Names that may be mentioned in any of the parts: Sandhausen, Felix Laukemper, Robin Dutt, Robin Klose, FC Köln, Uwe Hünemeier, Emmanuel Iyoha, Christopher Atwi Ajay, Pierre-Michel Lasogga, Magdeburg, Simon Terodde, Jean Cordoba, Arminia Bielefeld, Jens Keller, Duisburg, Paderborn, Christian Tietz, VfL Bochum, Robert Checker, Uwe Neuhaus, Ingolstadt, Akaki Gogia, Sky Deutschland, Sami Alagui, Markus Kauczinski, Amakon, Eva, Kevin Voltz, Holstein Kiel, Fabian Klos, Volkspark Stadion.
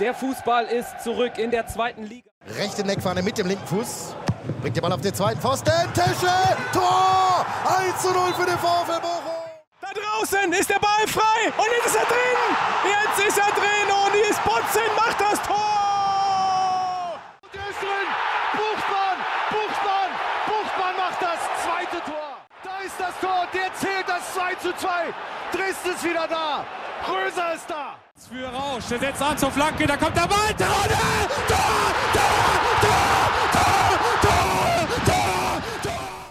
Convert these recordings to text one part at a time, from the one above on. Der Fußball ist zurück in der zweiten Liga. Rechte Neckfahne mit dem linken Fuß. Bringt den Ball auf den zweiten Pfosten. Tesche! Tor! 1:0 für den VfL Bochum. Da draußen ist der Ball frei. Und jetzt ist er drin. Jetzt ist er drin. Und die Botzen macht das Tor. Und er ist drin. Buchmann. Buchmann. Buchmann macht das zweite Tor. Da ist das Tor. Der zählt das 2:2. Dresden ist wieder da. Größer ist da. Für Rausch, der setzt an zur Flanke, da kommt der Ball, Terodde! Tor!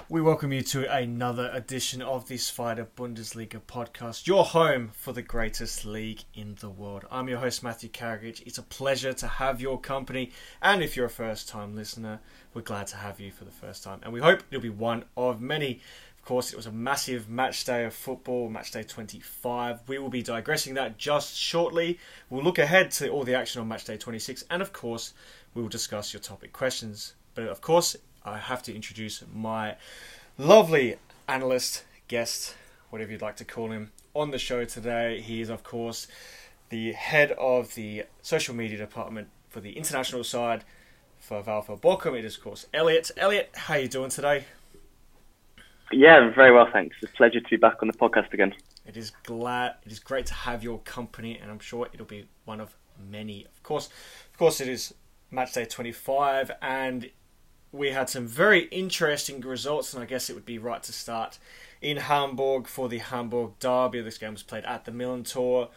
We welcome you to another edition of the Spider Bundesliga podcast, your home for the greatest league in the world. I'm your host, Matthew Carriage. It's a pleasure to have your company, and if you're a first-time listener, we're glad to have you for the first time, and we hope you'll be one of many. Of course, it was a massive match day of football, match day 25. We will be digressing that just shortly. We'll look ahead to all the action on match day 26. And of course, we will discuss your topic questions. But of course, I have to introduce my lovely analyst, guest, whatever you'd like to call him, on the show today. He is, of course, the head of the social media department for the international side for VfL Bochum. It is, of course, Elliot. Elliot, how are you doing today? Yeah, very well, thanks. It's a pleasure to be back on the podcast again. It is great to have your company, and I'm sure it'll be one of many. Of course, it is match day 25, and we had some very interesting results, and I guess it would be right to start in Hamburg for the Hamburg derby. This game was played at the Millantor,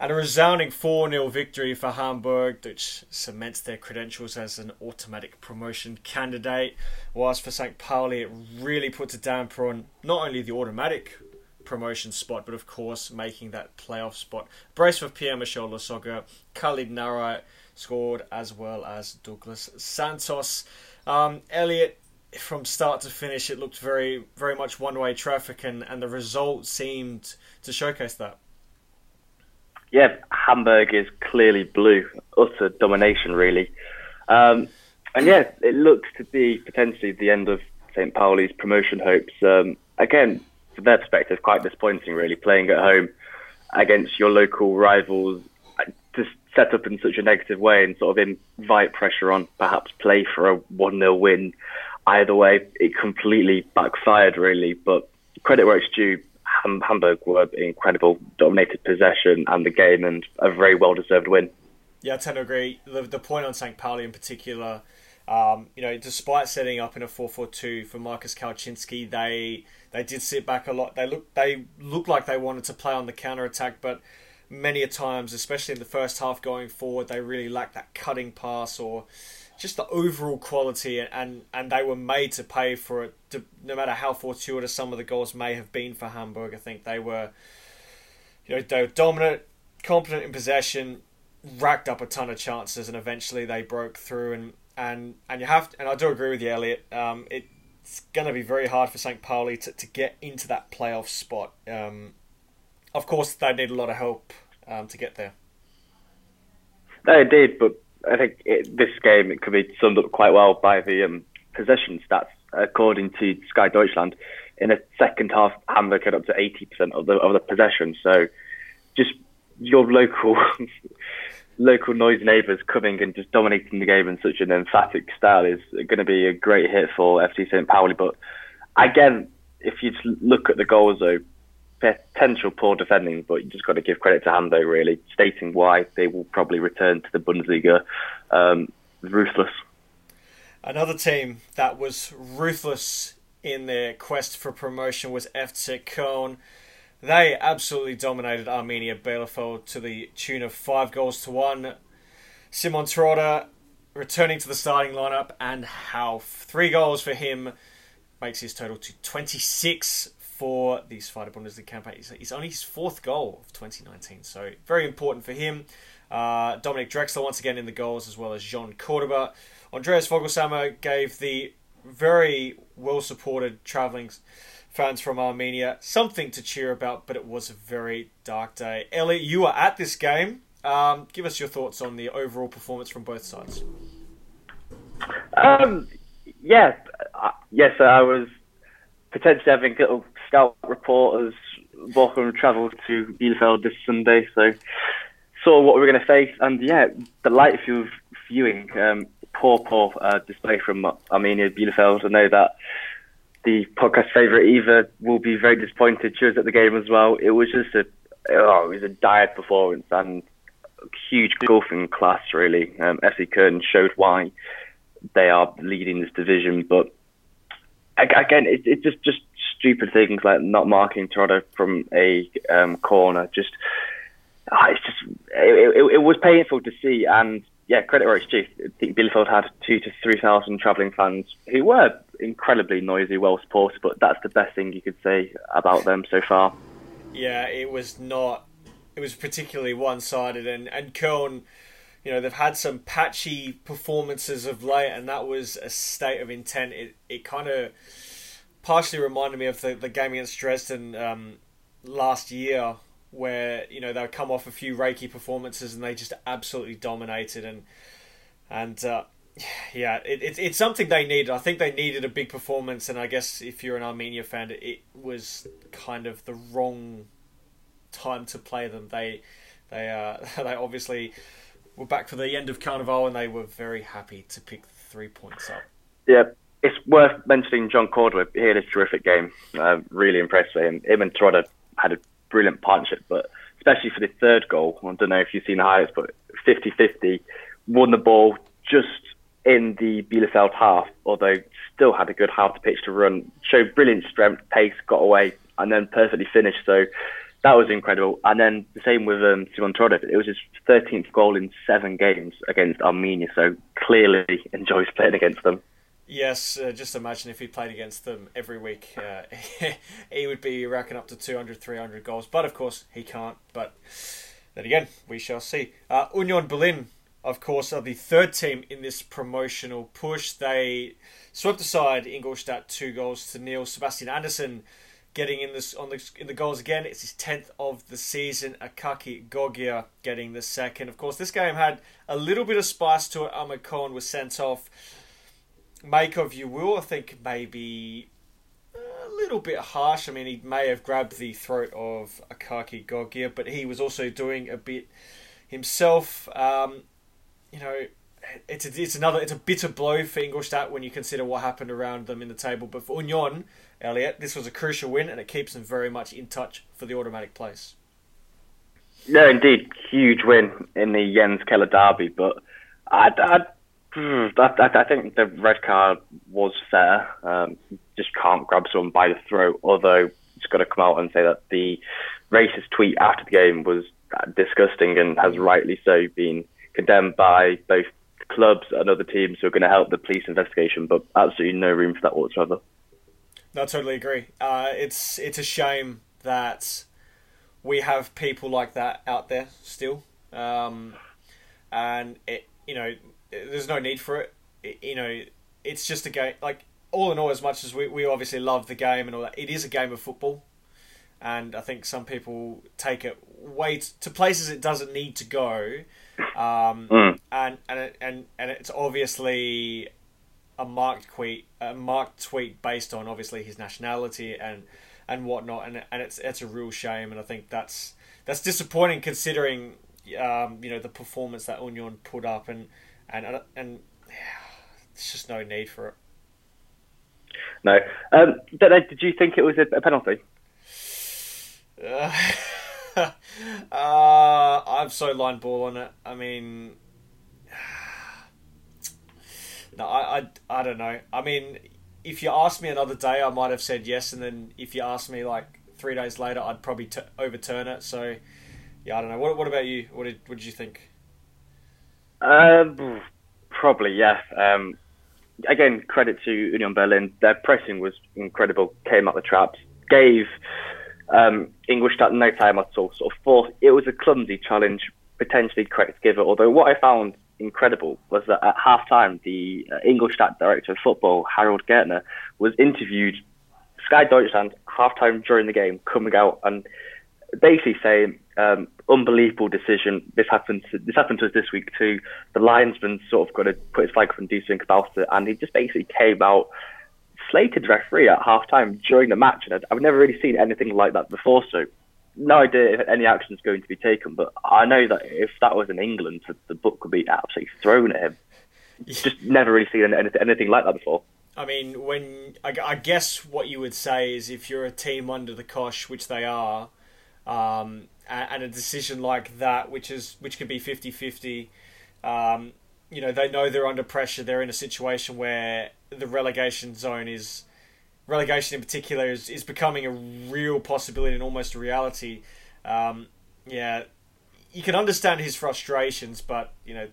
and a resounding 4-0 victory for Hamburg, which cements their credentials as an automatic promotion candidate. Whilst for St. Pauli, it really puts a damper on not only the automatic promotion spot, but of course making that playoff spot. Brace for Pierre-Michel Lasogga, Khalid Narai scored, as well as Douglas Santos. Elliot, from start to finish, it looked very, very much one-way traffic, and the result seemed to showcase that. Yeah, Hamburg is clearly blue. Utter domination, really. And yeah, it looks to be potentially the end of St. Pauli's promotion hopes. Again, from their perspective, quite disappointing, really, playing at home against your local rivals, just set up in such a negative way and sort of invite pressure on, perhaps play for a 1-0 win. Either way, it completely backfired, really. But credit where it's due. Hamburg were incredible, dominated possession and the game, and a very well-deserved win. Yeah, I tend to agree. The point on St. Pauli in particular, despite setting up in a 4-4-2 for Markus Kauczinski, they did sit back a lot. They looked like they wanted to play on the counter-attack, but many a times, especially in the first half going forward, they really lacked that cutting pass or just the overall quality, and they were made to pay for it, no matter how fortuitous some of the goals may have been for Hamburg. I think they were dominant, competent in possession, racked up a ton of chances, and eventually they broke through. And you have to, and I do agree with you, Elliot. It's going to be very hard for St. Pauli to get into that playoff spot. Of course, they need a lot of help to get there. They did, but I think this game, it could be summed up quite well by the possession stats. According to Sky Deutschland, in the second half, Hamburg had up to 80% of the possession. So just your local noise neighbours coming and just dominating the game in such an emphatic style is going to be a great hit for FC St. Pauli. But again, if you look at the goals, though, potential poor defending, but you just got to give credit to Hamburg, really, stating why they will probably return to the Bundesliga ruthless. Another team that was ruthless in their quest for promotion was FC Köln. They absolutely dominated Arminia Bielefeld to the tune of 5-1. Simon Terodde returning to the starting lineup, and Hauff, 3 goals for him, makes his total to 26 for the Zweite Bundesliga campaign. It's only his 4th goal of 2019, so very important for him. Dominik Drexler once again in the goals, as well as Jean Cordoba. Andreas Vogelsammer gave the very well-supported travelling fans from Armenia something to cheer about, but it was a very dark day. Elliot, you were at this game. Give us your thoughts on the overall performance from both sides. Yes, I was potentially having little scout report as Bochum travelled to Bielefeld this Sunday, so saw what we were going to face, and yeah, delightful viewing. Poor display from Arminia Bielefeld. I know that the podcast favourite Eva will be very disappointed. She was at the game as well. It was just it was a dire performance and huge golfing class, really. FC Köln showed why they are leading this division, but again, it's just stupid things like not marking Terodde from a corner. It was painful to see, and yeah, credit where it's due. I think Bielefeld had 2,000 to 3,000 travelling fans who were incredibly noisy, well supported, but that's the best thing you could say about them so far. Yeah, it was not. It was particularly one-sided, and Köln, you know, they've had some patchy performances of late, and that was a state of intent. It kind of partially reminded me of the game against Dresden last year, where, you know, they'll come off a few rakey performances and they just absolutely dominated. It's something they needed. I think they needed a big performance, and I guess if you're an Arminia fan, it was kind of the wrong time to play them. They obviously were back for the end of Carnival, and they were very happy to pick 3 points up. Yeah, it's worth mentioning Jean Cordoba. He had a terrific game. Really impressed with him. Him and Terodde had a brilliant partnership, but especially for the third goal, I don't know if you've seen the highlights, but 50-50, won the ball just in the Bielefeld half, although still had a good half the pitch to run, showed brilliant strength, pace, got away, and then perfectly finished, so that was incredible. And then the same with Simon Terodde. It was his 13th goal in 7 games against Arminia, so clearly enjoys playing against them. Yes, just imagine if he played against them every week. He would be racking up to 200, 300 goals. But of course, he can't. But then again, we shall see. Union Berlin, of course, are the third team in this promotional push. They swept aside Ingolstadt 2-0. Sebastian Andersson getting in the goals again. It's his 10th of the season. Akaki Gogia getting the second. Of course, this game had a little bit of spice to it. Amakon was sent off. Make of you will, I think, maybe a little bit harsh. I mean, he may have grabbed the throat of Akaki Gogia, but he was also doing a bit himself. You know, it's a bitter blow for Ingolstadt when you consider what happened around them in the table. But for Union, Elliot, this was a crucial win, and it keeps them very much in touch for the automatic place. No, indeed, huge win in the Jens Keller derby, but I think the red card was fair. Just can't grab someone by the throat, although it's got to come out and say that the racist tweet after the game was disgusting and has rightly so been condemned by both clubs and other teams who are going to help the police investigation, but absolutely no room for that whatsoever. No, I totally agree. It's a shame that we have people like that out there still. And, there's no need for it. It's just a game. Like, all in all, as much as we obviously love the game and all that, it is a game of football. And I think some people take it way to places it doesn't need to go. And it's obviously a marked tweet based on obviously his nationality and whatnot. And it's a real shame. And I think that's disappointing considering the performance that Union put up and it's just no need for it. No. Did you think it was a penalty? I'm so line ball on it. I mean, no, I don't know. I mean, if you asked me another day, I might have said yes. And then if you asked me like 3 days later, I'd probably overturn it. So yeah, I don't know. What about you? What did you think? Probably, yeah. Again, credit to Union Berlin. Their pressing was incredible. Came up the traps. Gave Ingolstadt no time at all. Sort of forced. It was a clumsy challenge, potentially correct to give it. Although what I found incredible was that at half-time, the Ingolstadt director of football, Harald Gertner, was interviewed Sky Deutschland half-time during the game, coming out and basically saying, unbelievable decision. This happened to us this week too. The linesman sort of got to put his flag up and do something about it, and he just basically came out, slated the referee at half time during the match, and I've never really seen anything like that before. So no idea if any action is going to be taken, but I know that if that was in England, the book would be absolutely thrown at him. Just never really seen anything like that before. I mean, when I guess what you would say is if you're a team under the cosh, which they are, and a decision like that, which could be 50-50, you know, they know they're under pressure. They're in a situation where the relegation zone is... relegation in particular is becoming a real possibility and almost a reality. Yeah, you can understand his frustrations, but, you know,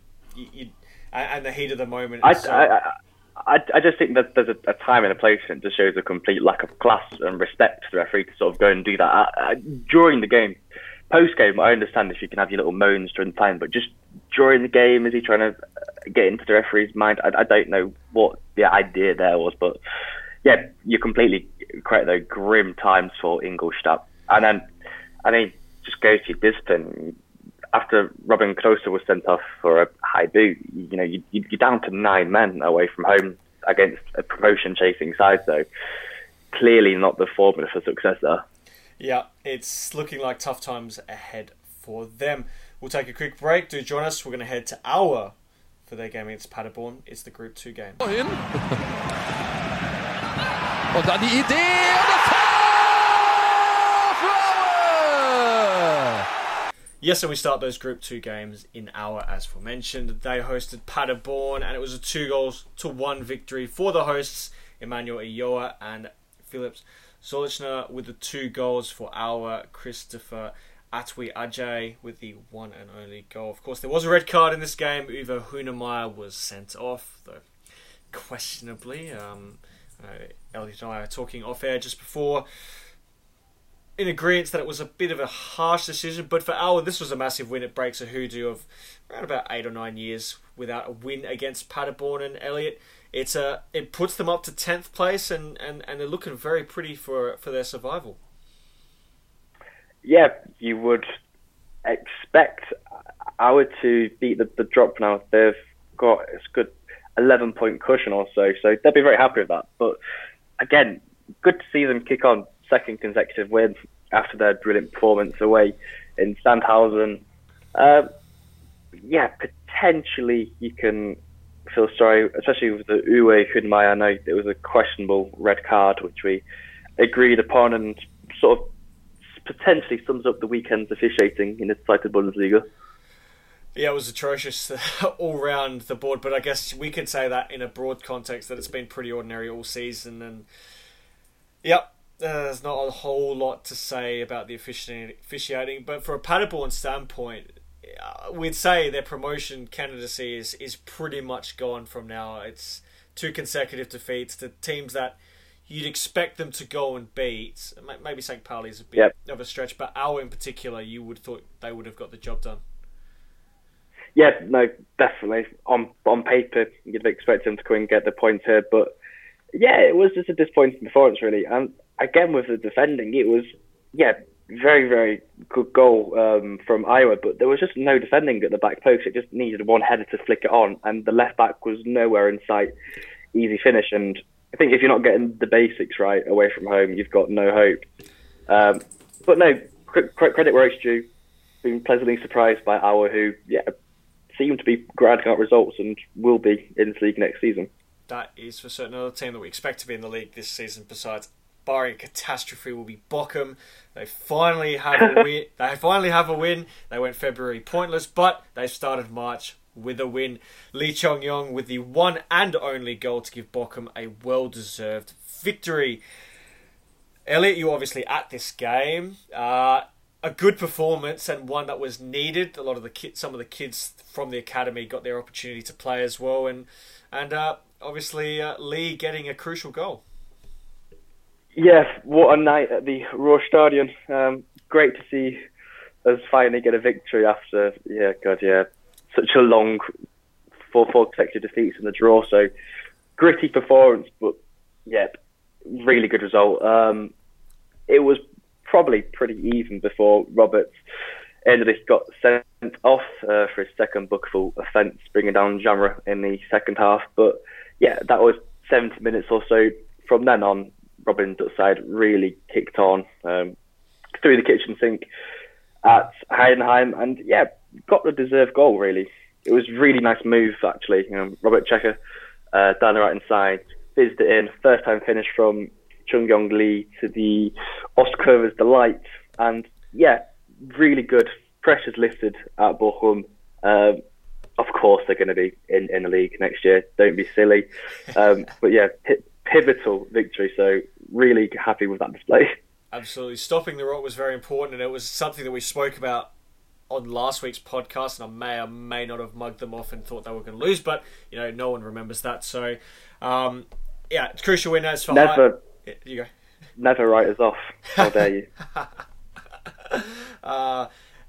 and the heat of the moment. I just think that there's a time and a place, and it just shows a complete lack of class and respect for the referee to sort of go and do that during the game. Post game, I understand if you can have your little moans during the time, but just during the game, is he trying to get into the referee's mind? I don't know what the idea there was, but yeah, you're completely correct though. Grim times for Ingolstadt, and then just goes to Dresden. After Robin Klose was sent off for a high boot, you know, you're down to 9 men away from home against a promotion-chasing side, though. Clearly not the formula for success there. Yeah, it's looking like tough times ahead for them. We'll take a quick break. Do join us. We're going to head to Aue for their game against Paderborn. It's the Group 2 game. And then the idea... Yes, and we start those Group 2 games in Aue, as aforementioned. They hosted Paderborn, and it was a 2-1 victory for the hosts, Emmanuel Iyoha and Philips Solichner, with the 2 goals for Aue, Christopher Atwi Ajay with the one and only goal. Of course, there was a red card in this game. Uwe Hünemeier was sent off, though questionably. Ellie and I are talking off-air just before, in agreement that it was a bit of a harsh decision, but for Aue, this was a massive win. It breaks a hoodoo of around about 8 or 9 years without a win against Paderborn and Elliot. It puts them up to 10th place, and they're looking very pretty for their survival. Yeah, you would expect Aue to beat the drop now. They've got a good 11-point cushion or so, so they'll be very happy with that. But again, good to see them kick on. Second consecutive win after their brilliant performance away in Sandhausen. Yeah, potentially you can feel sorry, especially with the Uwe Hünemeier. I know it was a questionable red card, which we agreed upon, and sort of potentially sums up the weekend's officiating in the Zweite Bundesliga. Yeah, it was atrocious all round the board, but I guess we can say that in a broad context that it's been pretty ordinary all season. And yep, there's not a whole lot to say about the officiating, but from a Paderborn standpoint, we'd say their promotion candidacy is pretty much gone from now. It's 2 consecutive defeats to teams that you'd expect them to go and beat. Maybe St. Pauli is a bit of a stretch, but Aue in particular, you would have thought they would have got the job done. Yeah, no, definitely. On paper, you'd expect them to go and get the points here, but yeah, it was just a disappointing performance, really. And again, with the defending, it was, very, very good goal from Aue, but there was just no defending at the back post. It just needed one header to flick it on, and the left back was nowhere in sight. Easy finish, and I think if you're not getting the basics right away from home, you've got no hope. But no, credit where it's due. Been pleasantly surprised by Aue, who, seem to be grinding out results and will be in this league next season. That is for certain. Another team that we expect to be in the league this season, besides, barring a catastrophe, will be Bochum. They finally have a win. They went February pointless, but they started March with a win. Lee Chung-Yong with the one and only goal to give Bochum a well-deserved victory. Elliot, you obviously at this game. A good performance, and one that was needed. A lot of some of the kids from the academy got their opportunity to play as well, and obviously Lee getting a crucial goal. Yes, what a night at the Ruhrstadion. Great to see us finally get a victory after, such a long 4 consecutive defeats in the draw. So, gritty performance, but, really good result. It was probably pretty even before Roberts ended it, got sent off for his second bookable offence, bringing down Jamra in the second half. But, that was 70 minutes or so. From then on, Robin's side really kicked on. through the kitchen sink at Heidenheim, and yeah, got the deserved goal, really. It was a really nice move, actually. You know, Robert Checker down the right hand side, fizzed it in, first time finish from Chung-Yong Lee to the Ostkurver's delight, and yeah, really good. Pressure's lifted at Bochum. Of course they're going to be in the league next year. Don't be silly. But yeah, pivotal victory, so really happy with that display. Absolutely. Stopping the rot was very important, and it was something that we spoke about on last week's podcast, and I may or may not have mugged them off and thought they were going to lose, but you know, no one remembers that. So yeah, it's crucial win as for never. You go. Never write us off. How dare you?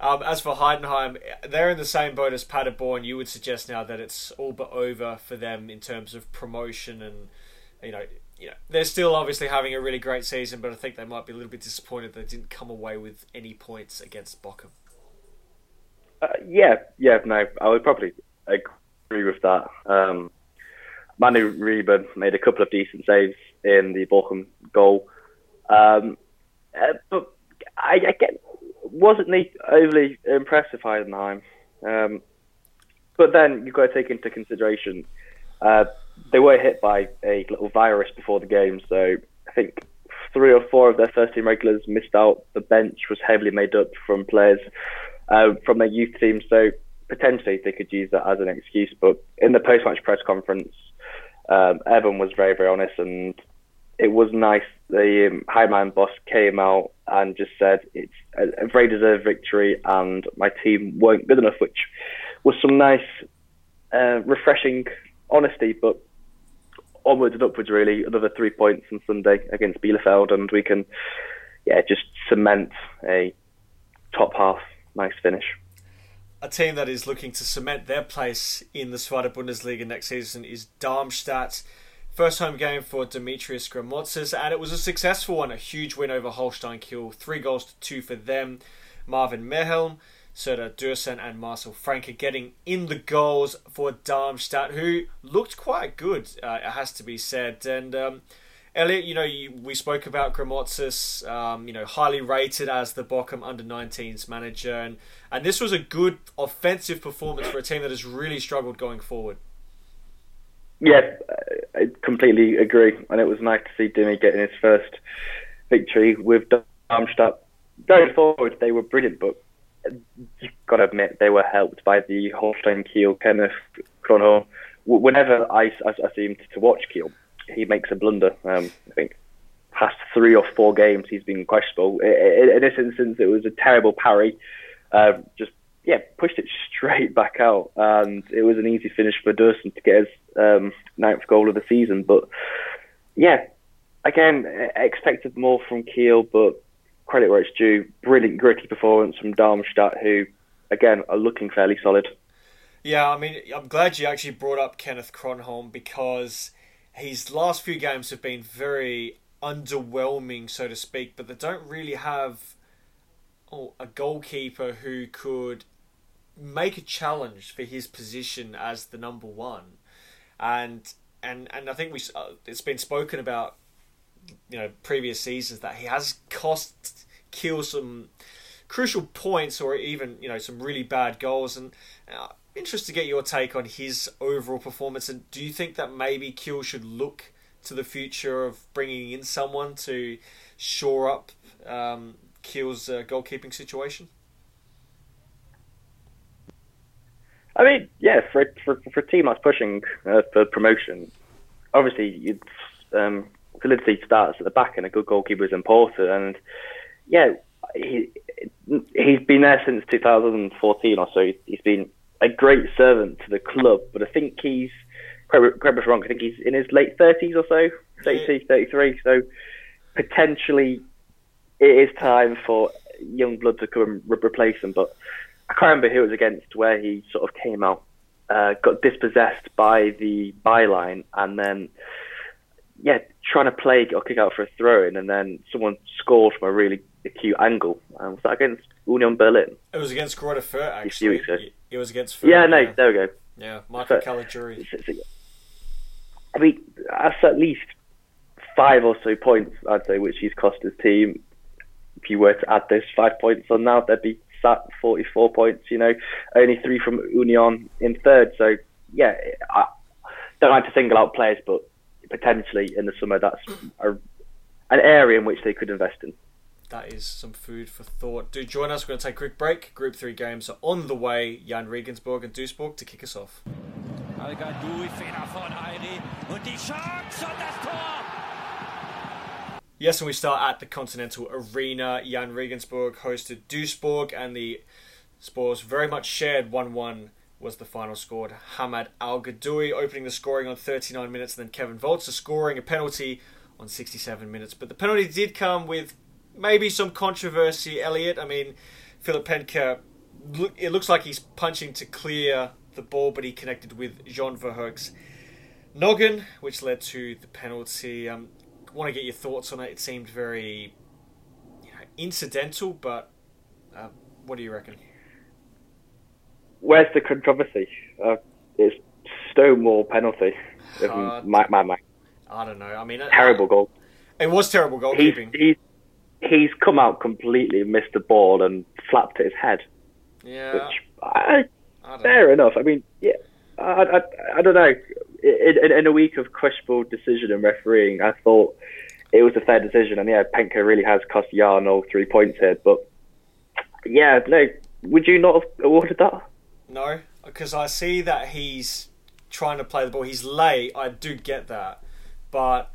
As for Heidenheim, they're in the same boat as Paderborn. You would suggest now that it's all but over for them in terms of promotion, and you know, they're still obviously having a really great season, but I think they might be a little bit disappointed they didn't come away with any points against Bochum. No, I would probably agree with that. Manu Reba made a couple of decent saves in the Bochum goal, but I get. Wasn't overly impressive Heidenheim, but then you've got to take into consideration they were hit by a little virus before the game, so I think 3 or 4 of their first team regulars missed out. The bench was heavily made up from players from their youth team, so potentially they could use that as an excuse. But in the post-match press conference, Evan was very, very honest, and it was nice. The Heidenheim boss came out and just said it's a very deserved victory, and my team weren't good enough, which was some nice, refreshing honesty. But onwards and upwards, really. Another 3 points on Sunday against Bielefeld, and we can, just cement a top half nice finish. A team that is looking to cement their place in the Zweite Bundesliga next season is Darmstadt. First home game for Dimitrios Grammozis, and it was a successful one. A huge win over Holstein Kiel, 3-2 for them. Marvin Mehelm, Serdar Dursun and Marcel Franke getting in the goals for Darmstadt, who looked quite good, it has to be said. And Elliot, we spoke about Grammozis, highly rated as the Bochum under-19s manager, and this was a good offensive performance for a team that has really struggled going forward. Yeah, I completely agree. And it was nice to see Dimi getting his first victory with Darmstadt. Going forward, they were brilliant, but you've got to admit they were helped by the Holstein Kiel, Kenneth Kronholm. Whenever I seem to watch Kiel, he makes a blunder. I think past 3 or 4 games he's been questionable. In this instance, it was a terrible parry. Pushed it straight back out, and it was an easy finish for Dursun to get his 9th goal of the season. But yeah, again, I expected more from Kiel, but credit where it's due. Brilliant, gritty performance from Darmstadt, who again are looking fairly solid. Yeah, I mean, I'm glad you actually brought up Kenneth Kronholm, because his last few games have been very underwhelming, so to speak, but they don't really have a goalkeeper who could make a challenge for his position as the number one, and I think it's been spoken about, previous seasons that he has cost Kiel some crucial points, or even some really bad goals. And I'm interested to get your take on his overall performance. And do you think that maybe Kiel should look to the future of bringing in someone to shore up Kiel's goalkeeping situation? I mean, yeah, for a team that's pushing for promotion, obviously solidity starts at the back, and a good goalkeeper is important. And yeah, he's been there since 2014 or so. He's been a great servant to the club, but I think he's, correct me if I'm wrong, I think he's in his late 30s or so, 32, 33, so potentially it is time for young blood to come and replace him. But I can't remember who it was against where he sort of came out, got dispossessed by the byline, and then, trying to play or kick out for a throw-in, and then someone scored from a really acute angle. Was that against Union Berlin? It was against Greuther Fürth, actually. A few weeks ago. It was against Fürth. Yeah, no, there we go. Yeah, Michael Caligiuri. I mean, that's at least 5 or so points, I'd say, which he's cost his team. if you were to add those 5 points on now, they'd be sat 44 points, you know, only three from Union in third. So, yeah, I don't like to single out players, but potentially in the summer, that's an area in which they could invest in. That is some food for thought. Do join us. We're going to take a quick break. Group 3 games are on the way. Jahn Regensburg and Duisburg to kick us off. Yes, and we start at the Continental Arena. Jahn Regensburg hosted Duisburg, and the scores very much shared. 1-1 was the final scored. Hamad Al-Gadoui opening the scoring on 39 minutes, and then Kevin Voltz scoring a penalty on 67 minutes. But the penalty did come with maybe some controversy, Elliot. I mean, Filip Penka, it looks like he's punching to clear the ball, but he connected with Jean Verhoek's noggin, which led to the penalty. I want to get your thoughts on it. It seemed very incidental, but what do you reckon? Where's the controversy? It's Stonewall penalty, my mind. I don't know. I mean, terrible goal. It was terrible goalkeeping. He's come out completely, missed the ball, and flapped at his head. Yeah. Which fair enough. I mean, yeah, I don't know. In a week of questionable decision and refereeing, I thought it was a fair decision. And yeah, Penka really has cost Jahn all 3 points here. But yeah, no, would you not have awarded that? No, because I see that he's trying to play the ball. He's late. I do get that. But,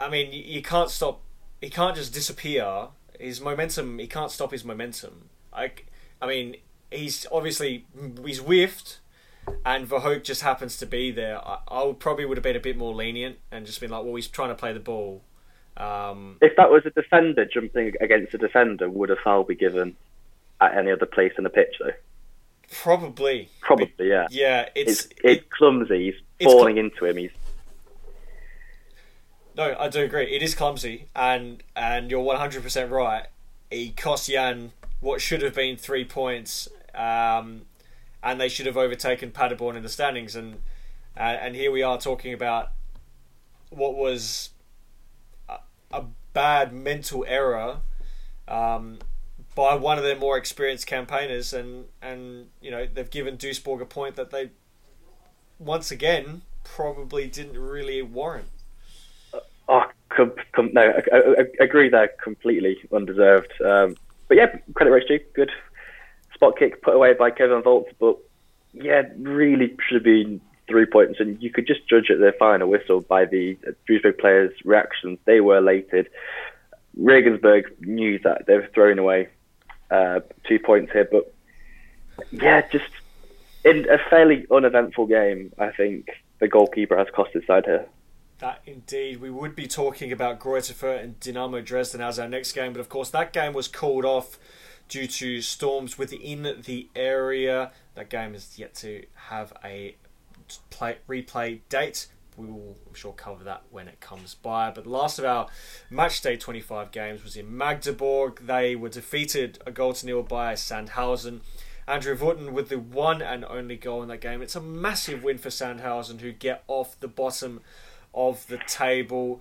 I mean, you can't stop. He can't just disappear. His momentum, he can't stop his momentum. I mean, he's whiffed, and Verhoek just happens to be there. I would have been a bit more lenient and just been like, well, he's trying to play the ball. If that was a defender jumping against a defender, would a foul be given at any other place in the pitch, though? Probably, yeah. Yeah, it's clumsy. He's falling into him. No, I do agree. It is clumsy, and you're 100% right. He cost Jahn what should have been 3 points, and they should have overtaken Paderborn in the standings. And here we are talking about what was a bad mental error by one of their more experienced campaigners, and they've given Duisburg a point that they once again probably didn't really warrant. No, I agree there, completely undeserved. But yeah, credit where it's due. Good spot kick put away by Kevin Voltz, but yeah, really should have been 3 points. And you could just judge at their final whistle by the Duisburg players' reactions. They were elated. Regensburg knew that they were throwing away 2 points here, but yeah, just in a fairly uneventful game, I think the goalkeeper has cost his side here. That indeed. We would be talking about Greuther Fürth and Dynamo Dresden as our next game, but of course that game was called off due to storms within the area. That game is yet to have a replay date. We will, I'm sure, cover that when it comes by. But the last of our match day 25 games was in Magdeburg. They were defeated 1-0 by Sandhausen. Andrew Wooten with the one and only goal in that game. It's a massive win for Sandhausen, who get off the bottom of the table,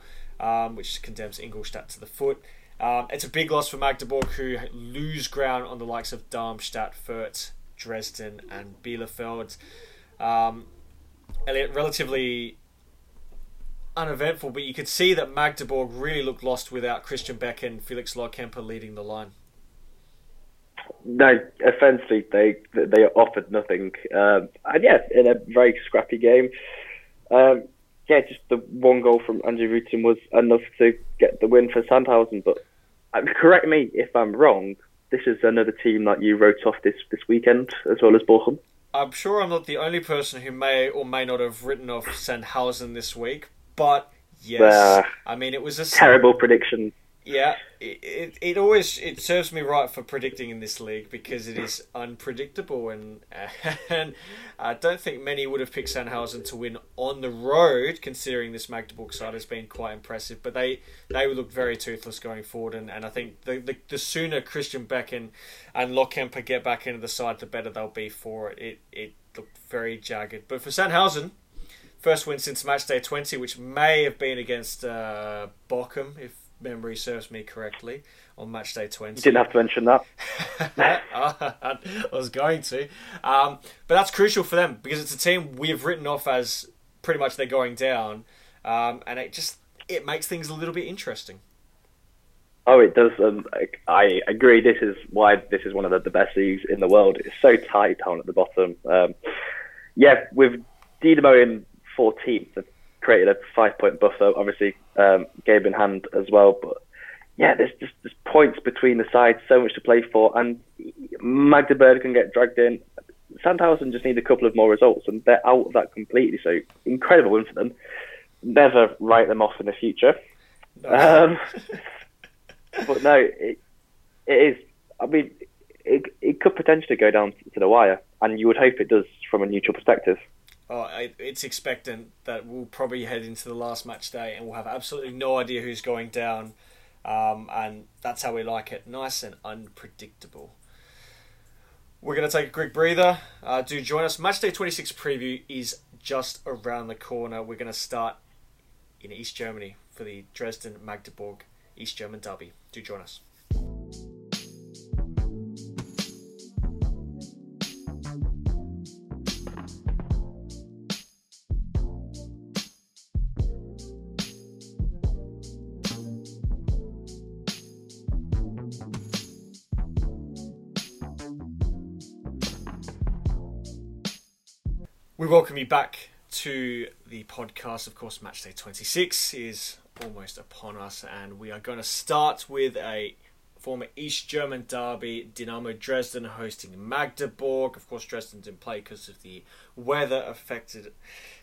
which condemns Ingolstadt to the foot. It's a big loss for Magdeburg, who lose ground on the likes of Darmstadt, Fürth, Dresden and Bielefeld. Elliot, relatively uneventful, but you could see that Magdeburg really looked lost without Christian Beck and Felix Laukemper leading the line. No, offensively, they offered nothing. And yeah, in a very scrappy game. Yeah, just the one goal from Andrew Wooten was enough to get the win for Sandhausen. But correct me if I'm wrong, this is another team that you wrote off this weekend, as well as Bochum. I'm sure I'm not the only person who may or may not have written off Sandhausen this week, but yes, I mean, it was a terrible prediction. Yeah, it always serves me right for predicting in this league, because it is unpredictable, and I don't think many would have picked Sandhausen to win on the road, considering this Magdeburg side has been quite impressive. But they look very toothless going forward, and I think the sooner Christian Beck and Laukemper get back into the side, the better they'll be for it. It looked very jagged, but for Sandhausen, first win since match day 20, which may have been against Bochum, if memory serves me correctly, on match day 20. You didn't have to mention that. I was going to. But that's crucial for them, because it's a team we've written off as pretty much they're going down. And it makes things a little bit interesting. Oh, it does. I agree. This is why this is one of the best leagues in the world. It's so tight down at the bottom. Yeah, with Dynamo in 14th, they've created a 5-point buffer. Obviously, game in hand as well. But yeah, there's just there's points between the sides, so much to play for. And Magdeburg can get dragged in. Sandhausen just need a couple of more results, and they're out of that completely. So incredible win for them. Never write them off in the future. No. But no, it is. I mean, it could potentially go down to the wire, and you would hope it does from a neutral perspective. Oh, it's expectant that we'll probably head into the last match day and we'll have absolutely no idea who's going down, and that's how we like it, nice and unpredictable. We're going to take a quick breather. Do join us. Match day 26 preview is just around the corner. We're going to start in East Germany for the Dresden-Magdeburg East German derby. Do join us. We welcome you back to the podcast. Of course, Matchday 26 is almost upon us, and we are going to start with a former East German derby, Dynamo Dresden hosting Magdeburg. Of course, Dresden didn't play because of the weather-affected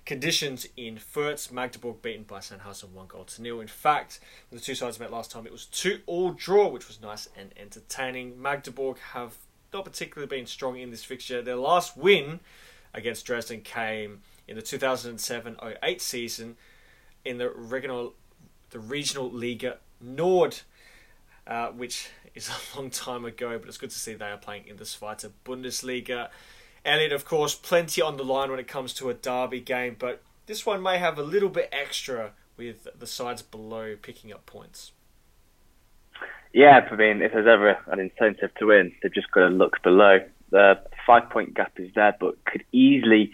conditions in Fürth. Magdeburg beaten by Sandhausen 1-0. In fact, when the two sides met last time, it was 2-2 draw, which was nice and entertaining. Magdeburg have not particularly been strong in this fixture. Their last win against Dresden came in the 2007-08 season in the Regional Liga Nord, which is a long time ago, but it's good to see they are playing in the Zweite Bundesliga. Elliot, of course, plenty on the line when it comes to a derby game, but this one may have a little bit extra with the sides below picking up points. Yeah, I mean, if there's ever an incentive to win, they've just got to look below. The 5-point gap is there, but could easily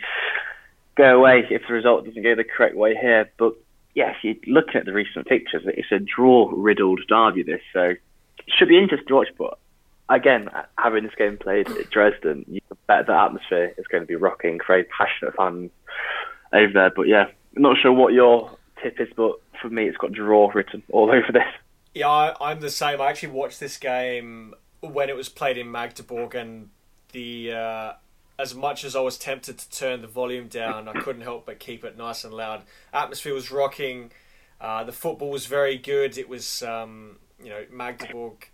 go away if the result doesn't go the correct way here. But yeah, if you're looking at the recent pictures, it's a draw-riddled derby, this. So it should be interesting to watch. But again, having this game played at Dresden, you can bet the atmosphere is going to be rocking. Very passionate fans over there. But yeah, I'm not sure what your tip is, but for me, it's got draw written all over this. Yeah, I'm the same. I actually watched this game when it was played in Magdeburg, and as much as I was tempted to turn the volume down, I couldn't help but keep it nice and loud. Atmosphere was rocking. The football was very good. It was, Magdeburg,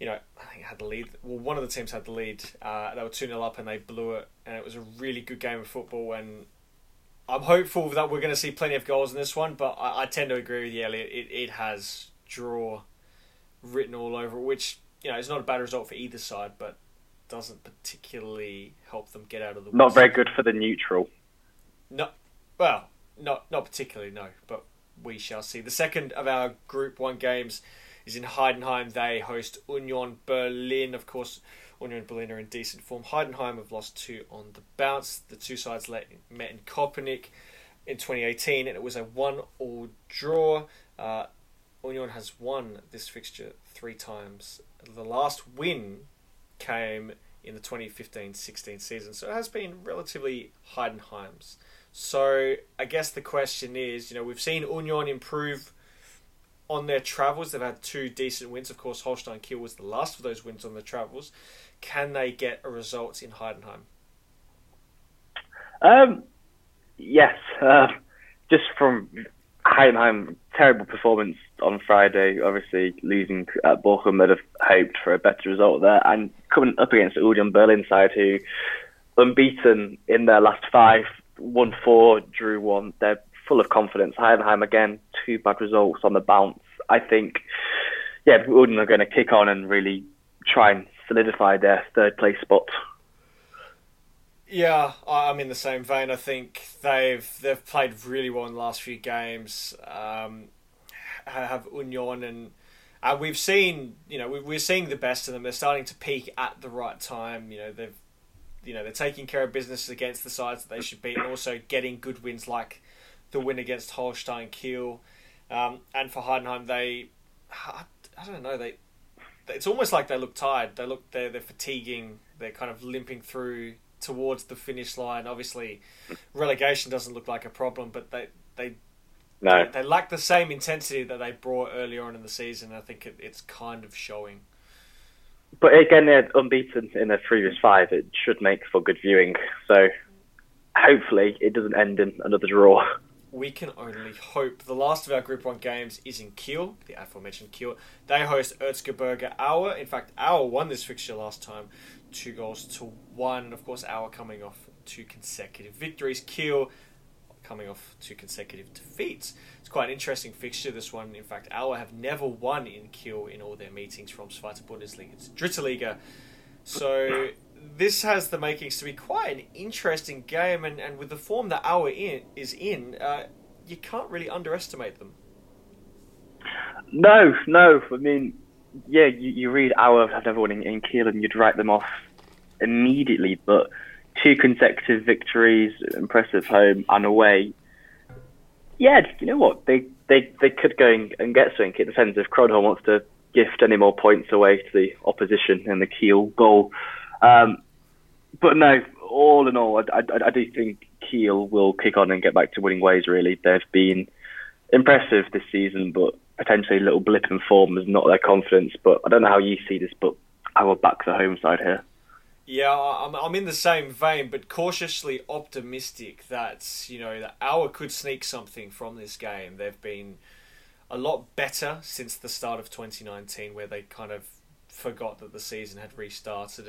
I think had the lead. Well, one of the teams had the lead. They were 2-0 up and they blew it. And it was a really good game of football. And I'm hopeful that we're going to see plenty of goals in this one. But I tend to agree with you, Elliot. It has draw written all over, which, is not a bad result for either side, but doesn't particularly help them get out of the way. Not very good for the neutral. No, well, not particularly, no, but we shall see. The second of our Group 1 games is in Heidenheim. They host Union Berlin. Of course, Union Berlin are in decent form. Heidenheim have lost 2 on the bounce. The two sides met in Köpenick in 2018, and it was a 1-1 draw. Union has won this fixture 3 times. The last win came in the 2015-16 season, so it has been relatively Heidenheim's. So I guess the question is, we've seen Union improve on their travels. They've had 2 decent wins. Of course, Holstein Kiel was the last of those wins on their travels. Can they get a result in Heidenheim? Yes. Just from Heidenheim, terrible performance on Friday, obviously losing at Bochum, that have hoped for a better result there, and coming up against the Union Berlin side, who unbeaten in their last 5, won 4, drew 1. They're full of confidence. Heidenheim again, 2 bad results on the bounce. I think, Union are going to kick on and really try and solidify their third place spot. Yeah, I'm in the same vein. I think they've played really well in the last few games. have Union and we've seen, you know, we're seeing the best of them. They're starting to peak at the right time. You know, they're taking care of business against the sides that they should beat, and also getting good wins like the win against Holstein Kiel. And for Heidenheim, I don't know, it's almost like they look tired. They're fatiguing. They're kind of limping through towards the finish line. Obviously, relegation doesn't look like a problem, but they lack the same intensity that they brought earlier on in the season. I think it's kind of showing. But again, they're unbeaten in their previous five. It should make for good viewing. So hopefully it doesn't end in another draw. We can only hope. The last of our Group 1 games is in Kiel, the aforementioned Kiel. They host Erzgebirge Aue. In fact, Aue won this fixture last time, 2-1. Of course, Aue coming off 2 consecutive victories. Kiel coming off 2 consecutive defeats. It's quite an interesting fixture, this one. In fact, Aue have never won in Kiel in all their meetings from Zweite Bundesliga to Dritte Liga. So this has the makings to be quite an interesting game, and with the form that Aue is in, you can't really underestimate them. No. I mean, yeah, you read Aue have never won in Kiel and you'd write them off immediately, but 2 consecutive victories, impressive home and away. Yeah, you know what? They could go and get something. It depends if Kronholm wants to gift any more points away to the opposition and the Kiel goal. But no, all in all, I do think Kiel will kick on and get back to winning ways, really. They've been impressive this season, but potentially a little blip in form is not their confidence. But I don't know how you see this, but I will back the home side here. Yeah, I'm in the same vein, but cautiously optimistic that Aue could sneak something from this game. They've been a lot better since the start of 2019, where they kind of forgot that the season had restarted,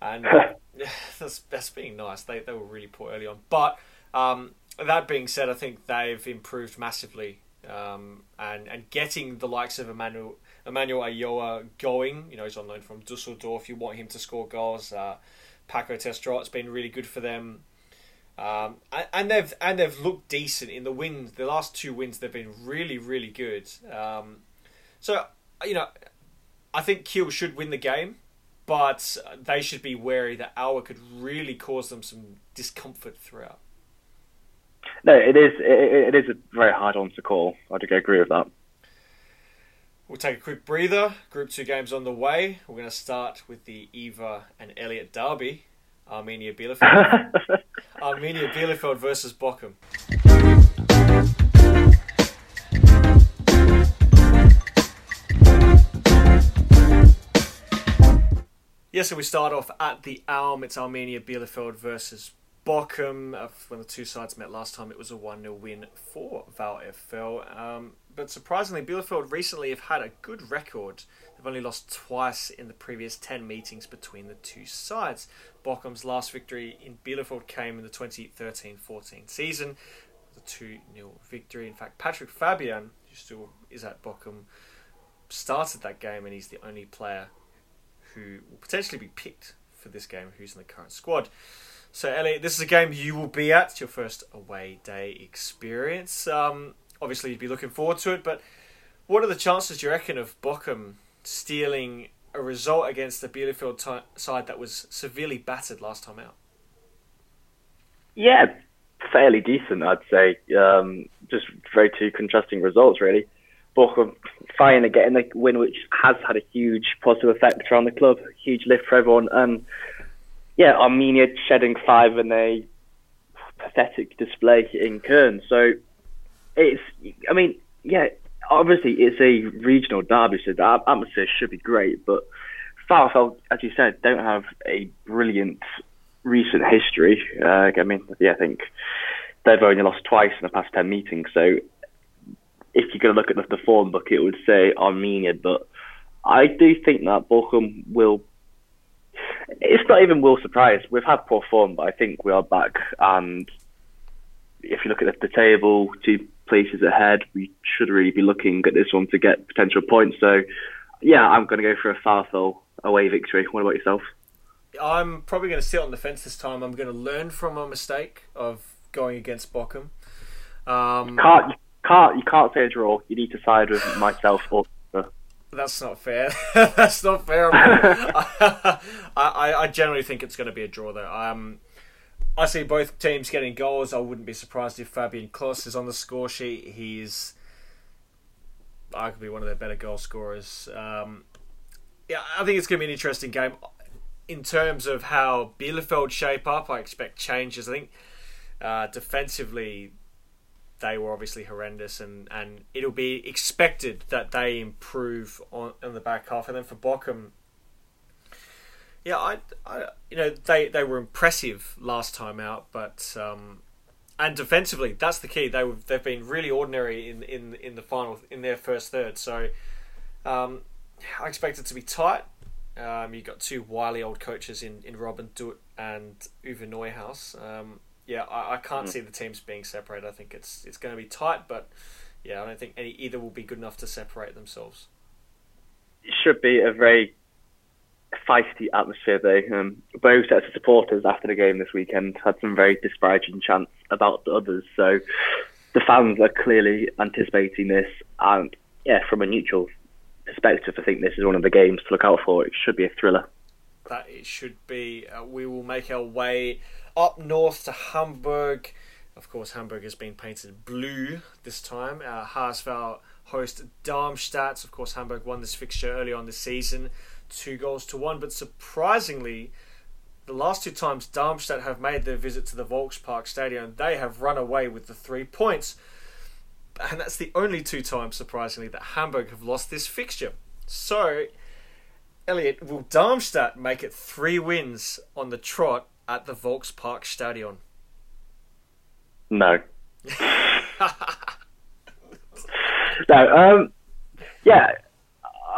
and that's being nice. They were really poor early on, but that being said, I think they've improved massively, and getting the likes of Emmanuel Iyoha going. You know, he's on loan from Dusseldorf. You want him to score goals. Paco Testroy, it's been really good for them, and they've looked decent in the wins. The last 2 wins, they've been really, really good. So you know, I think Kiel should win the game, but they should be wary that Aue could really cause them some discomfort throughout. No, it is a very hard one to call. I'd agree with that. We'll take a quick breather. Group 2 games on the way. We're going to start with the Eva and Elliot derby, Arminia Bielefeld. Arminia Bielefeld versus Bochum. Yes, so we start off at the Alm. It's Arminia Bielefeld versus Bochum. When the two sides met last time, it was a 1-0 win for VfL. But surprisingly, Bielefeld recently have had a good record. They've only lost twice in the previous 10 meetings between the two sides. Bochum's last victory in Bielefeld came in the 2013-14 season, the 2-0 victory. In fact, Patrick Fabian, who still is at Bochum, started that game, and he's the only player who will potentially be picked for this game, who's in the current squad. So, Elliot, this is a game you will be at. It's your first away day experience. Obviously, you'd be looking forward to it, but what are the chances, do you reckon, of Bochum stealing a result against the Bielefeld side that was severely battered last time out? Yeah, fairly decent, I'd say. Just very two contrasting results, really. Bochum finally getting a win, which has had a huge positive effect around the club, a huge lift for everyone. And yeah, Arminia shedding 5 in a pathetic display in Köln. So obviously it's a regional derby, so the atmosphere should be great. But VfL, as you said, don't have a brilliant recent history. I think they've only lost twice in the past 10 meetings. So if you're going to look at the form book, it would say Arminia, but I do think that Bochum will... It's not even will surprise. We've had poor form, but I think we are back, and if you look at the table, 2 places ahead, we should really be looking at this one to get potential points. So, yeah, I'm going to go for a Farfel away victory. What about yourself? I'm probably going to sit on the fence this time. I'm going to learn from my mistake of going against Bochum. Can't... You can't say a draw. You need to side with myself or. That's not fair. That's not fair. I generally think it's going to be a draw, though. I see both teams getting goals. I wouldn't be surprised if Fabian Klos is on the score sheet. He's arguably one of their better goal scorers. Yeah, I think it's going to be an interesting game. In terms of how Bielefeld shape up, I expect changes. I think defensively, they were obviously horrendous, and it'll be expected that they improve on the back half. And then for Bochum, yeah, they were impressive last time out, but and defensively, that's the key. They've been really ordinary in the final, in their first third. So I expect it to be tight. You've got two wily old coaches in Robin Dutt and Uwe Neuhaus. Yeah, I can't see the teams being separated. I think it's going to be tight, but yeah, I don't think either will be good enough to separate themselves. It should be a very feisty atmosphere, though. Both sets of supporters after the game this weekend had some very disparaging chants about the others, so the fans are clearly anticipating this. And yeah, from a neutral perspective, I think this is one of the games to look out for. It should be a thriller. That it should be. We will make our way up north to Hamburg. Of course, Hamburg has been painted blue this time. Haasveld host Darmstadt. Of course, Hamburg won this fixture early on this season, 2-1. But surprisingly, the last two times Darmstadt have made their visit to the Volkspark Stadium, they have run away with the 3 points. And that's the only two times, surprisingly, that Hamburg have lost this fixture. So, Elliot, will Darmstadt make it 3 wins on the trot at the Volkspark Stadion? No. No. Yeah,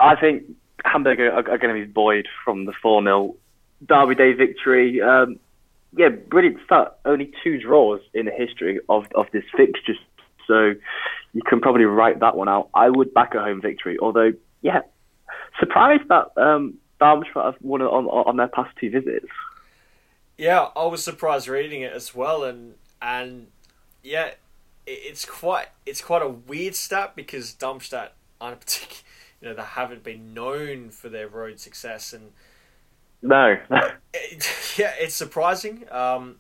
I think Hamburg are going to be buoyed from the 4-0 Derby Day victory. Yeah, brilliant start. Only 2 draws in the history of this fixture, so you can probably write that one out. I would back a home victory, although, yeah, surprised that Darmstadt have won on their past 2 visits. Yeah, I was surprised reading it as well, and yeah, it's quite a weird stat because Darmstadt aren't particularly, they haven't been known for their road success, and it's surprising. But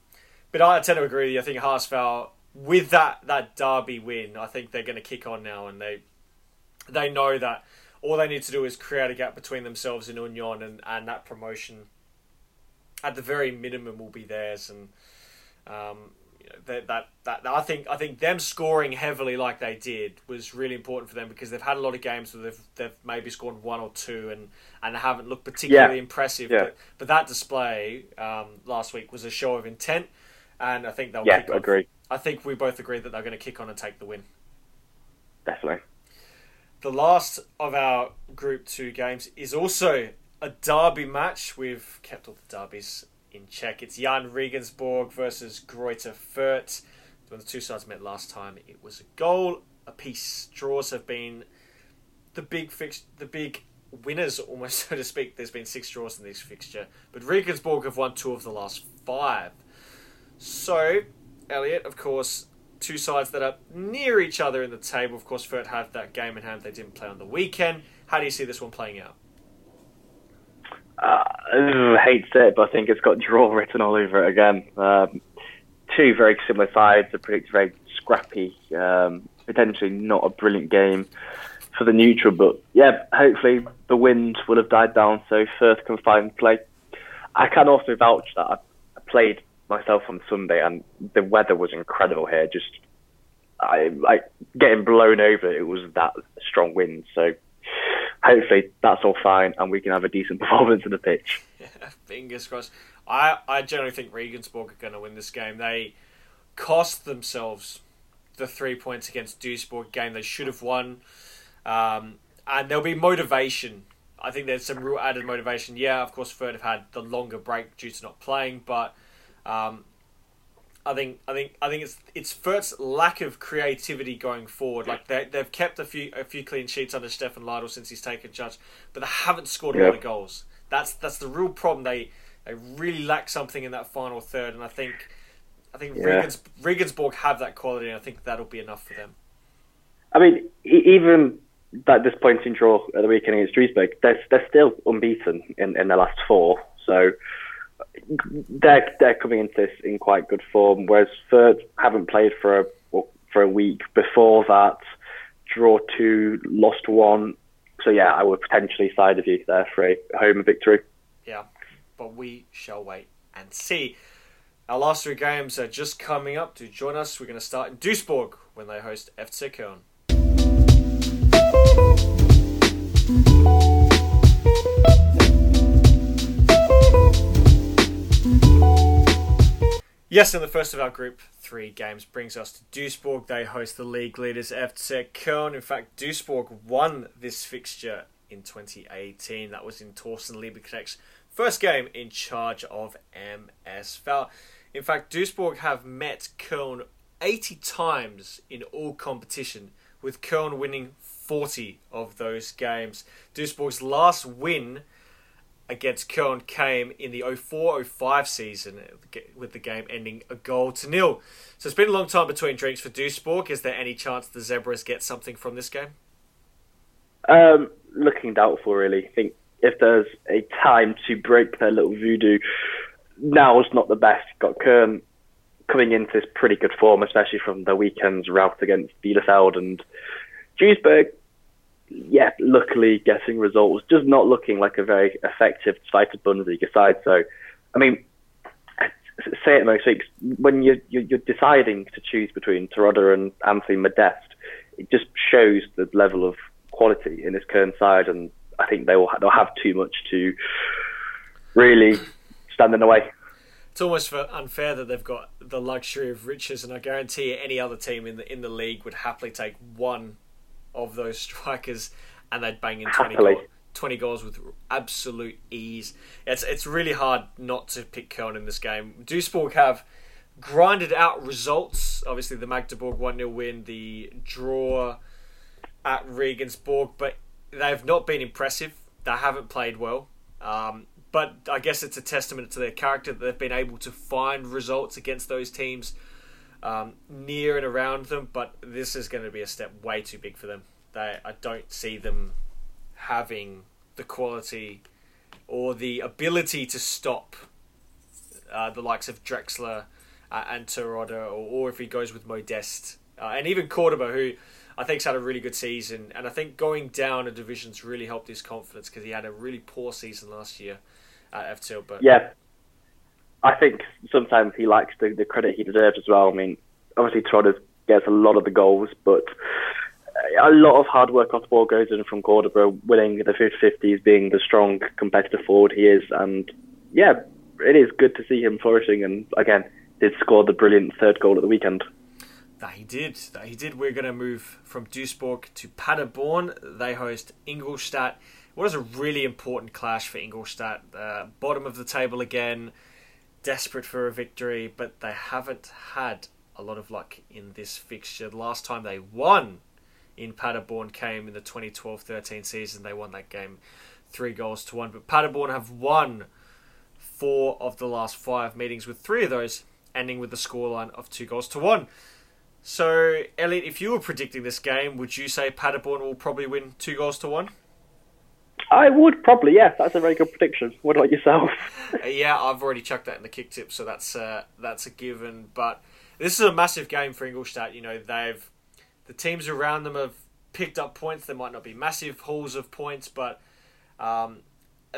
I tend to agree with you. I think Haasveld, with that derby win, I think they're going to kick on now, and they know that all they need to do is create a gap between themselves and Union, and that promotion at the very minimum will be theirs, and I think them scoring heavily like they did was really important for them because they've had a lot of games where they've maybe scored 1 or 2 and they haven't looked particularly impressive. Yeah. But that display last week was a show of intent, and I think they'll kick on. Agree. I think we both agree that they're going to kick on and take the win. Definitely. The last of our Group 2 games is also a derby match. We've kept all the derbies in check. It's Jahn Regensburg versus Greuther Fürth. When the two sides met last time, it was a goal apiece. Draws have been the big winners, almost, so to speak. There's been 6 draws in this fixture, but Regensburg have won 2 of the last 5. So, Elliot, of course, two sides that are near each other in the table. Of course, Fürth had that game in hand. They didn't play on the weekend. How do you see this one playing out? I hate to say it, but I think it's got draw written all over it again. 2 very similar sides. I predict very scrappy, potentially not a brilliant game for the neutral, but yeah, hopefully the wind will have died down so Fürth can find play. I can also vouch that I played myself on Sunday and the weather was incredible here. Just I getting blown over, it was that strong wind, so hopefully that's all fine and we can have a decent performance on the pitch. Yeah, fingers crossed. I generally think Regensburg are going to win this game. They cost themselves the 3 points against Duisburg, game they should have won. And there'll be motivation. I think there's some real added motivation. Yeah, of course, Fürth have had the longer break due to not playing, but I think it's Fürth's lack of creativity going forward. Like they've kept a few clean sheets under Stefan Leidl since he's taken charge, but they haven't scored a lot of goals. That's the real problem. They really lack something in that final third, and I think Regensburg have that quality, and I think that'll be enough for them. I mean, even that disappointing draw at the weekend against Duisburg, they're still unbeaten in their last four. So they're coming into this in quite good form. Whereas Fürth haven't played for a week before that, draw two, lost one. So yeah, I would potentially side of you there for a home victory. Yeah, but we shall wait and see. Our last three games are just coming up. To join us, we're going to start in Duisburg when they host FC Köln. Yes, and the first of our group three games brings us to Duisburg. They host the league leaders FC Köln. In fact, Duisburg won this fixture in 2018. That was in Thorsten Lieberknecht's first game in charge of MSV. In fact, Duisburg have met Köln 80 times in all competition, with Köln winning 40 of those games. Duisburg's last win against Köln came in the 04-05 season, with the game ending a goal to nil. So it's been a long time between drinks for Duisburg. Is there any chance the Zebras get something from this game? Looking doubtful, really. I think if there's a time to break their little voodoo, now is not the best. Got Köln coming into this pretty good form, especially from the weekend's rout against Bielefeld, and Duisburg, yeah, luckily getting results, just not looking like a very effective sighted Bundesliga side. So, I mean, I say it most weeks, when you're deciding to choose between Terodde and Anthony Modeste, it just shows the level of quality in this Köln side, and I think they'll have too much to really stand in the way. It's almost unfair that they've got the luxury of riches, and I guarantee you any other team in the league would happily take one of those strikers, and they'd bang in 20 goals with absolute ease. It's really hard not to pick Köln in this game. Duisburg have grinded out results. Obviously, the Magdeburg 1-0 win, the draw at Regensburg, but they've not been impressive. They haven't played well. But I guess it's a testament to their character that they've been able to find results against those teams near and around them, but this is going to be a step way too big for them. I don't see them having the quality or the ability to stop the likes of Drexler and Terodde, or if he goes with Modeste, and even Cordoba, who I think's had a really good season, and I think going down a division's really helped his confidence because he had a really poor season last year at FTL. But yeah, I think sometimes he lacks the credit he deserves as well. I mean, obviously Trotter gets a lot of the goals, but a lot of hard work off the ball goes in from Cordoba, winning the 50-50s, being the strong competitive forward he is. And yeah, it is good to see him flourishing. And again, did score the brilliant third goal at the weekend. That he did. We're going to move from Duisburg to Paderborn. They host Ingolstadt. What is a really important clash for Ingolstadt. Bottom of the table again. Desperate for a victory, but they haven't had a lot of luck in this fixture. The last time they won in Paderborn came in the 2012-13 season. They won that game 3-1. But Paderborn have won 4 of the last 5 meetings, with 3 of those ending with the scoreline of 2-1. So, Elliot, if you were predicting this game, would you say Paderborn will probably win 2-1? I would probably, yes. That's a very good prediction. What about yourself? Yeah, I've already chucked that in the kick tip, so that's a given. But this is a massive game for Ingolstadt. You know, the teams around them have picked up points. There might not be massive hauls of points, but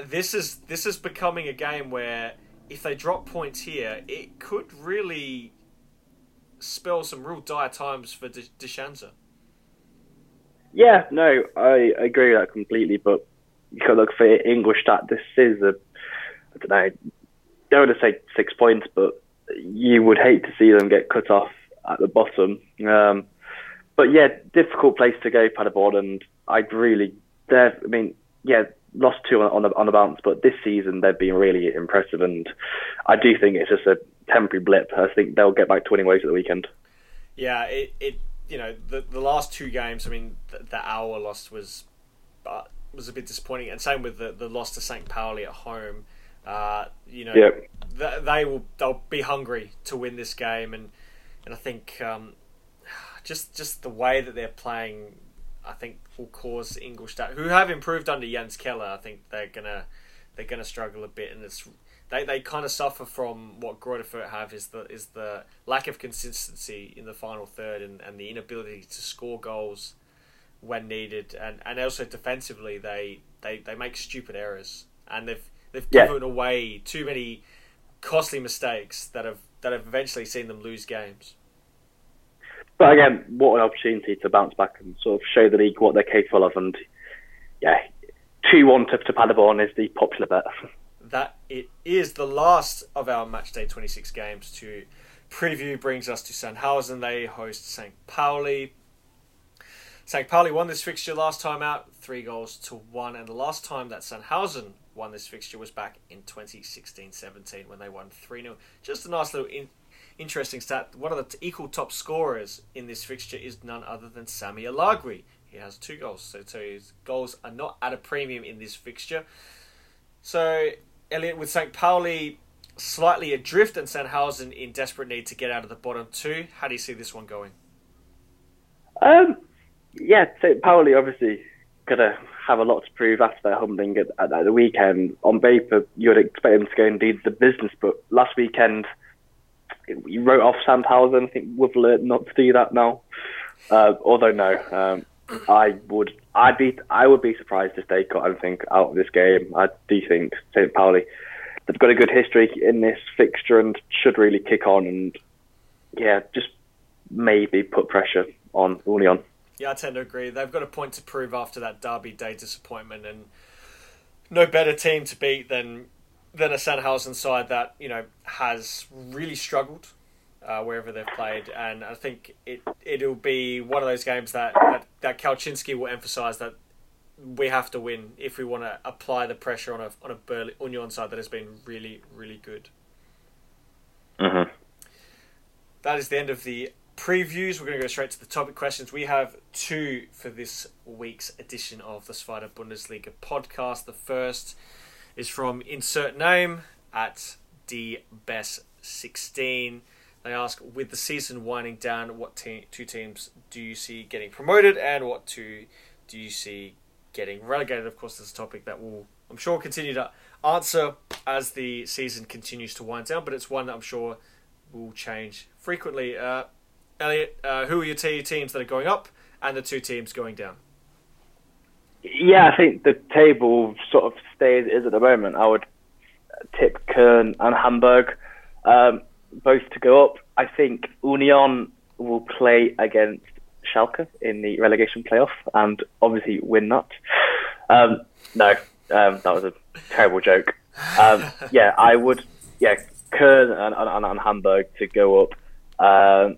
this is becoming a game where if they drop points here, it could really spell some real dire times for Deshansa. Yeah, no, I agree with that completely, but you can look for Ingolstadt. This is I don't want to say 6 points, but you would hate to see them get cut off at the bottom. But yeah, difficult place to go, Paderborn, and lost 2 on the bounce, but this season they've been really impressive, and I do think it's just a temporary blip. I think they'll get back to winning ways at the weekend. Yeah, it you know, the last 2 games, I mean, the Aue loss was a bit disappointing, and same with the loss to St. Pauli at home. They'll be hungry to win this game, and I think just the way that they're playing, I think, will cause Ingolstadt, who have improved under Jens Keller, I think they're gonna struggle a bit, and it's they kind of suffer from what Greuther Fürth have is the lack of consistency in the final third and the inability to score goals when needed, and also defensively they make stupid errors, and they've given away too many costly mistakes that have eventually seen them lose games. But again, what an opportunity to bounce back and sort of show the league what they're capable of. And yeah, 2-1 to Paderborn is the popular bet. That it is. The last of our matchday 26 games to preview brings us to Sandhausen. They host St. Pauli. St. Pauli won this fixture last time out, 3-1, and the last time that Sandhausen won this fixture was back in 2016-17 when they won 3-0. Just a nice little interesting stat. One of the equal top scorers in this fixture is none other than Sami Alagui. He has 2 goals, so his goals are not at a premium in this fixture. So, Elliot, with St. Pauli slightly adrift and Sandhausen in desperate need to get out of the bottom 2, how do you see this one going? Yeah, St. Pauli obviously going to have a lot to prove after their humbling at the weekend. On paper, you would expect them to go and do the business, but last weekend you wrote off Sandhausen. I think we've learned not to do that now. I would be surprised if they got anything out of this game. I do think St. Pauli, they've got a good history in this fixture and should really kick on and yeah, just maybe put pressure on Union. Yeah, I tend to agree. They've got a point to prove after that Derby Day disappointment, and no better team to beat than a Sandhausen side that, you know, has really struggled wherever they've played. And I think it'll be one of those games that Kauczinski will emphasise that we have to win if we want to apply the pressure on a Berlin Union side that has been really, really good. Mm-hmm. That is the end of the previews. We're going to go straight to the topic questions. We have 2 for this week's edition of the Zweite Bundesliga podcast. The first is from insert name at dbess16. They ask, with the season winding down, what two teams do you see getting promoted and what two do you see getting relegated? Of course, there's a topic that will, I'm sure, continue to answer as the season continues to wind down, but it's one that I'm sure will change frequently. Elliot, who are your two teams that are going up and the 2 teams going down? Yeah, I think the table sort of stays as at the moment. I would tip Köln and Hamburg both to go up. I think Union will play against Schalke in the relegation playoff and obviously win that. No, that was a terrible joke. I would Köln and Hamburg to go up.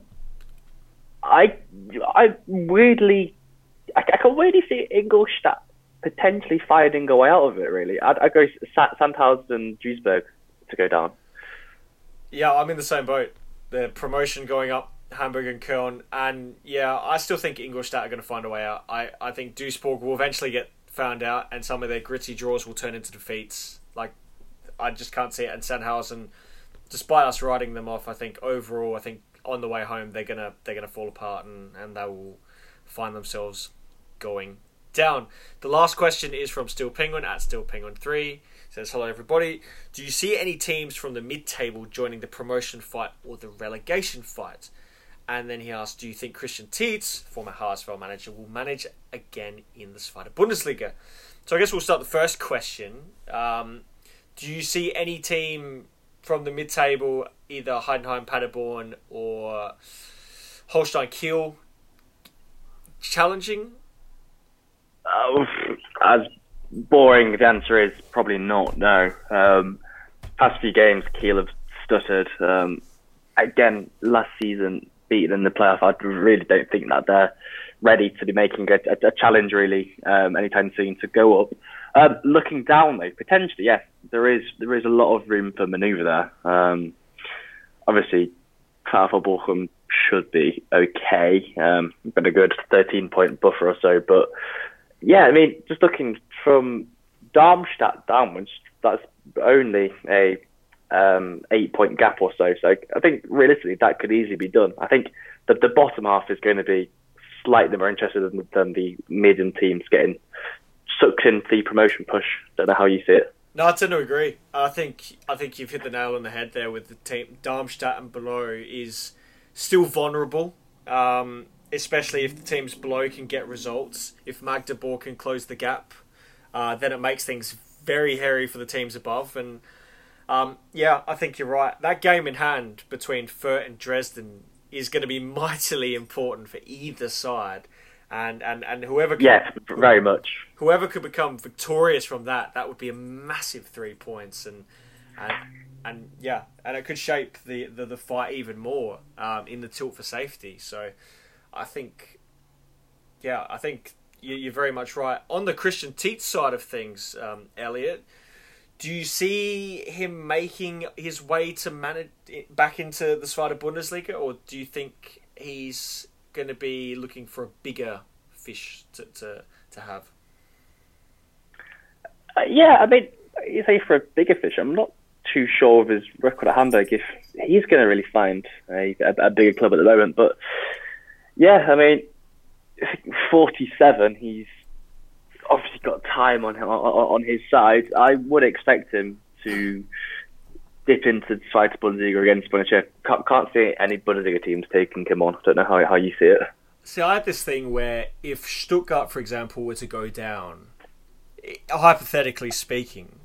I can really see Ingolstadt potentially finding a way out of it, really. I'd go Sandhausen, Duisburg to go down. Yeah, I'm in the same boat. The promotion going up, Hamburg and Köln. And yeah, I still think Ingolstadt are going to find a way out. I think Duisburg will eventually get found out and some of their gritty draws will turn into defeats. Like, I just can't see it. And Sandhausen, despite us writing them off, I think overall, on the way home, they're gonna fall apart and they will find themselves going down. The last question is from Steel Penguin at Steel Penguin 3. It says, hello everybody. Do you see any teams from the mid-table joining the promotion fight or the relegation fight? And then he asks, do you think Christian Tietz, former Haasville manager, will manage again in the Zweite Bundesliga? So I guess we'll start the first question. Do you see any team from the mid-table, either Heidenheim, Paderborn, or Holstein Kiel, challenging? As boring, the answer is probably not, no. Past few games, Kiel have stuttered. Again, last season, beaten in the playoff, I really don't think that they're ready to be making a challenge, really, anytime soon to go up. Looking down, though, potentially, yes, there is a lot of room for manoeuvre there. Obviously, VfL Bochum should be okay. Been a good 13-point buffer or so. But, yeah, I mean, just looking from Darmstadt downwards, that's only a 8-point gap or so. So I think realistically that could easily be done. I think the bottom half is going to be slightly more interested than the mid and teams getting sucked into the promotion push. Don't know how you see it. No, I tend to agree. I think you've hit the nail on the head there with the team. Darmstadt and below is still vulnerable, especially if the teams below can get results. If Magdeburg can close the gap, then it makes things very hairy for the teams above. And yeah, I think you're right. That game in hand between Fürth and Dresden is going to be mightily important for either side. And whoever could, yes, very much. Whoever could become victorious from that would be a massive 3 points, and yeah, and it could shape the fight even more in the tilt for safety. So, I think you're very much right on the Christian Tietz side of things, Elliot. Do you see him making his way to manage back into the Zweite Bundesliga, or do you think he's going to be looking for a bigger fish to have? Yeah, I mean, you say for a bigger fish. I'm not too sure of his record at Hamburg if he's going to really find a bigger club at the moment. But yeah, I mean, 47. He's obviously got time on his side. I would expect him to dip into the Zweite Bundesliga against Bundesliga. Can't see any Bundesliga teams taking him on. I don't know how you see it. See, I had this thing where if Stuttgart, for example, were to go down, hypothetically speaking,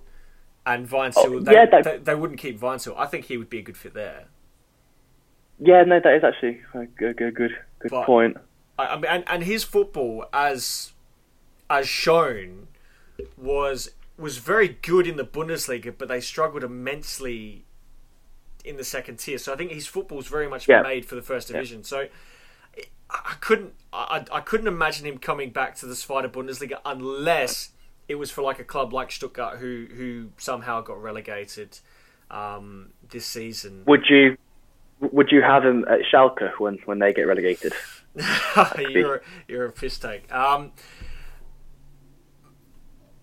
and Weinzierl, they wouldn't keep Weinzierl. I think he would be a good fit there. Yeah, no, that is actually a good point. I mean, and his football, as shown, was very good in the Bundesliga, but they struggled immensely in the second tier. So I think his football's very much made for the first division. Yeah. So I couldn't imagine him coming back to the Zweite Bundesliga unless it was for like a club like Stuttgart who somehow got relegated this season. Would you have him at Schalke when they get relegated? You're a piss take.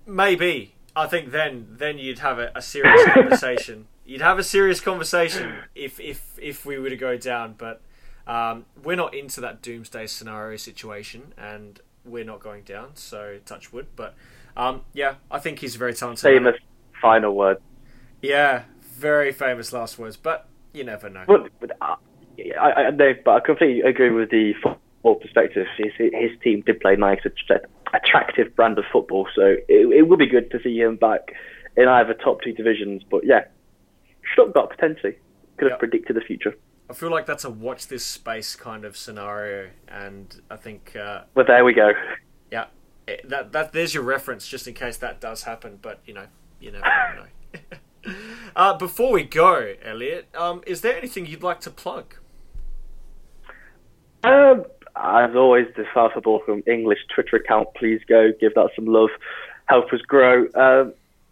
Maybe. I think then you'd have a serious conversation. You'd have a serious conversation if we were to go down, but we're not into that doomsday scenario situation, and we're not going down, so touch wood. But yeah, I think he's very talented. Famous final word. Yeah, very famous last words, but you never know. I know, but I completely agree with the football perspective. His team did play nice, attractive brand of football, so it would be good to see him back in either top two divisions. But yeah, Stuttgart potentially could have predicted the future. I feel like that's a watch this space kind of scenario, and I think well, there we go. Yeah, that there's your reference just in case that does happen. But you know. Before we go, Elliot, is there anything you'd like to plug? As always, the VfL Bochum English Twitter account, please go give that some love, help us grow.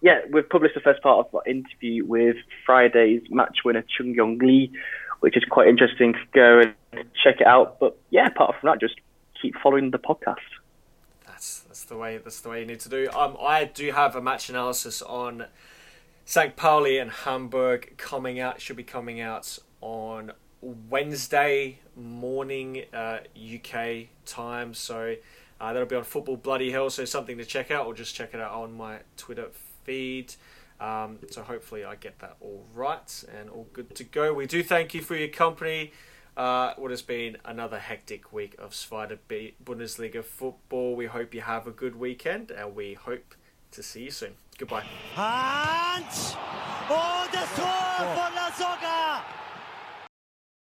Yeah, we've published the first part of our interview with Friday's match winner Chung-Yong Lee, which is quite interesting. Go and check it out. But yeah, apart from that, just keep following the podcast. That's the way you need to do. I do have a match analysis on St. Pauli and Hamburg coming out. Should be coming out on Wednesday morning UK time, so that'll be on Football Bloody Hell, so something to check out, or just check it out on my Twitter feed. So hopefully I get that all right and all good to go. We do thank you for your company. What has been another hectic week of Zweite Bundesliga football. We hope you have a good weekend, and we hope to see you soon. Goodbye. Hand! Oh, das Tor von La Soga!